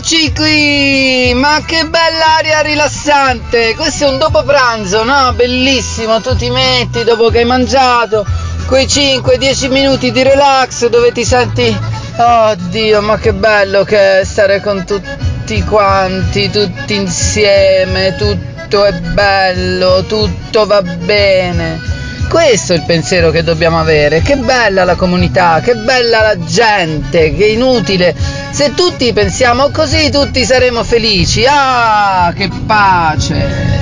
Eccoci qui, ma che bella aria rilassante, questo è un dopo pranzo, no? Bellissimo, tu ti metti dopo che hai mangiato, quei 5-10 minuti di relax dove ti senti, oddio ma che bello che è stare con tutti quanti, tutti insieme, tutto è bello, tutto va bene. Questo è il pensiero che dobbiamo avere, che bella la comunità, che bella la gente, che inutile. Se tutti pensiamo così, tutti saremo felici. Ah, che pace!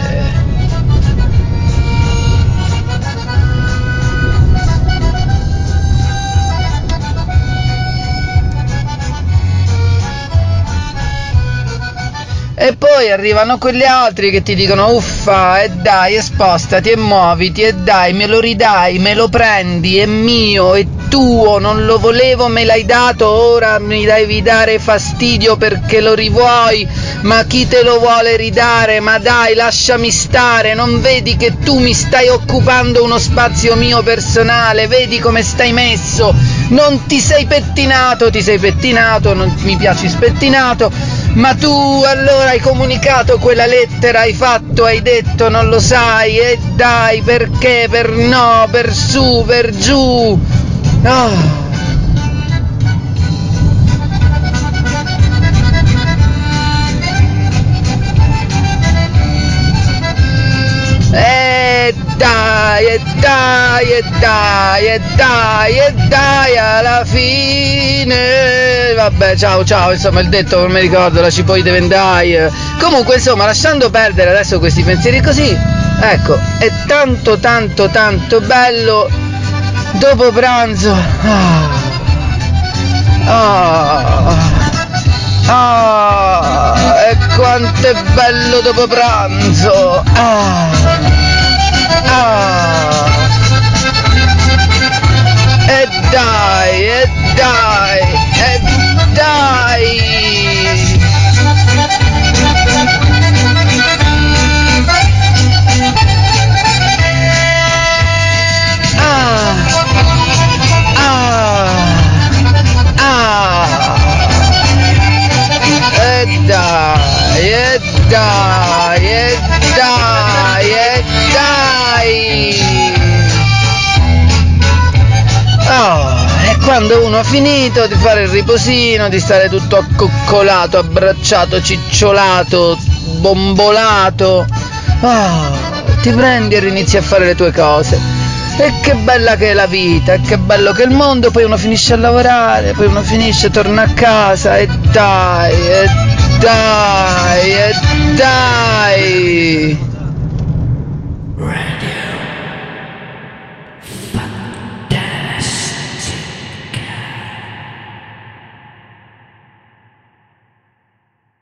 E poi arrivano quegli altri che ti dicono uffa, e dai, e spostati, e muoviti, e dai, me lo ridai, me lo prendi, è mio, è tuo, non lo volevo, me l'hai dato, ora mi devi dare fastidio perché lo rivuoi, ma chi te lo vuole ridare? Ma dai, lasciami stare, non vedi che tu mi stai occupando uno spazio mio personale, vedi come stai messo, non ti sei pettinato, non mi piaci spettinato. Ma tu allora hai comunicato quella lettera, hai fatto, hai detto, non lo sai, e dai, perché, per no, per su, per giù. Oh. E dai, alla fine, vabbè, ciao, insomma il detto non mi ricordo, la cipolla di Vendai, comunque insomma lasciando perdere adesso questi pensieri così, ecco, è tanto bello dopo pranzo, e quanto è bello dopo pranzo, E dai! Quando uno ha finito di fare il riposino, di stare tutto accoccolato, abbracciato, cicciolato, bombolato, ti prendi e inizi a fare le tue cose. E che bella che è la vita, e che bello che è il mondo, poi uno finisce a lavorare, poi uno finisce, torna a casa, e dai.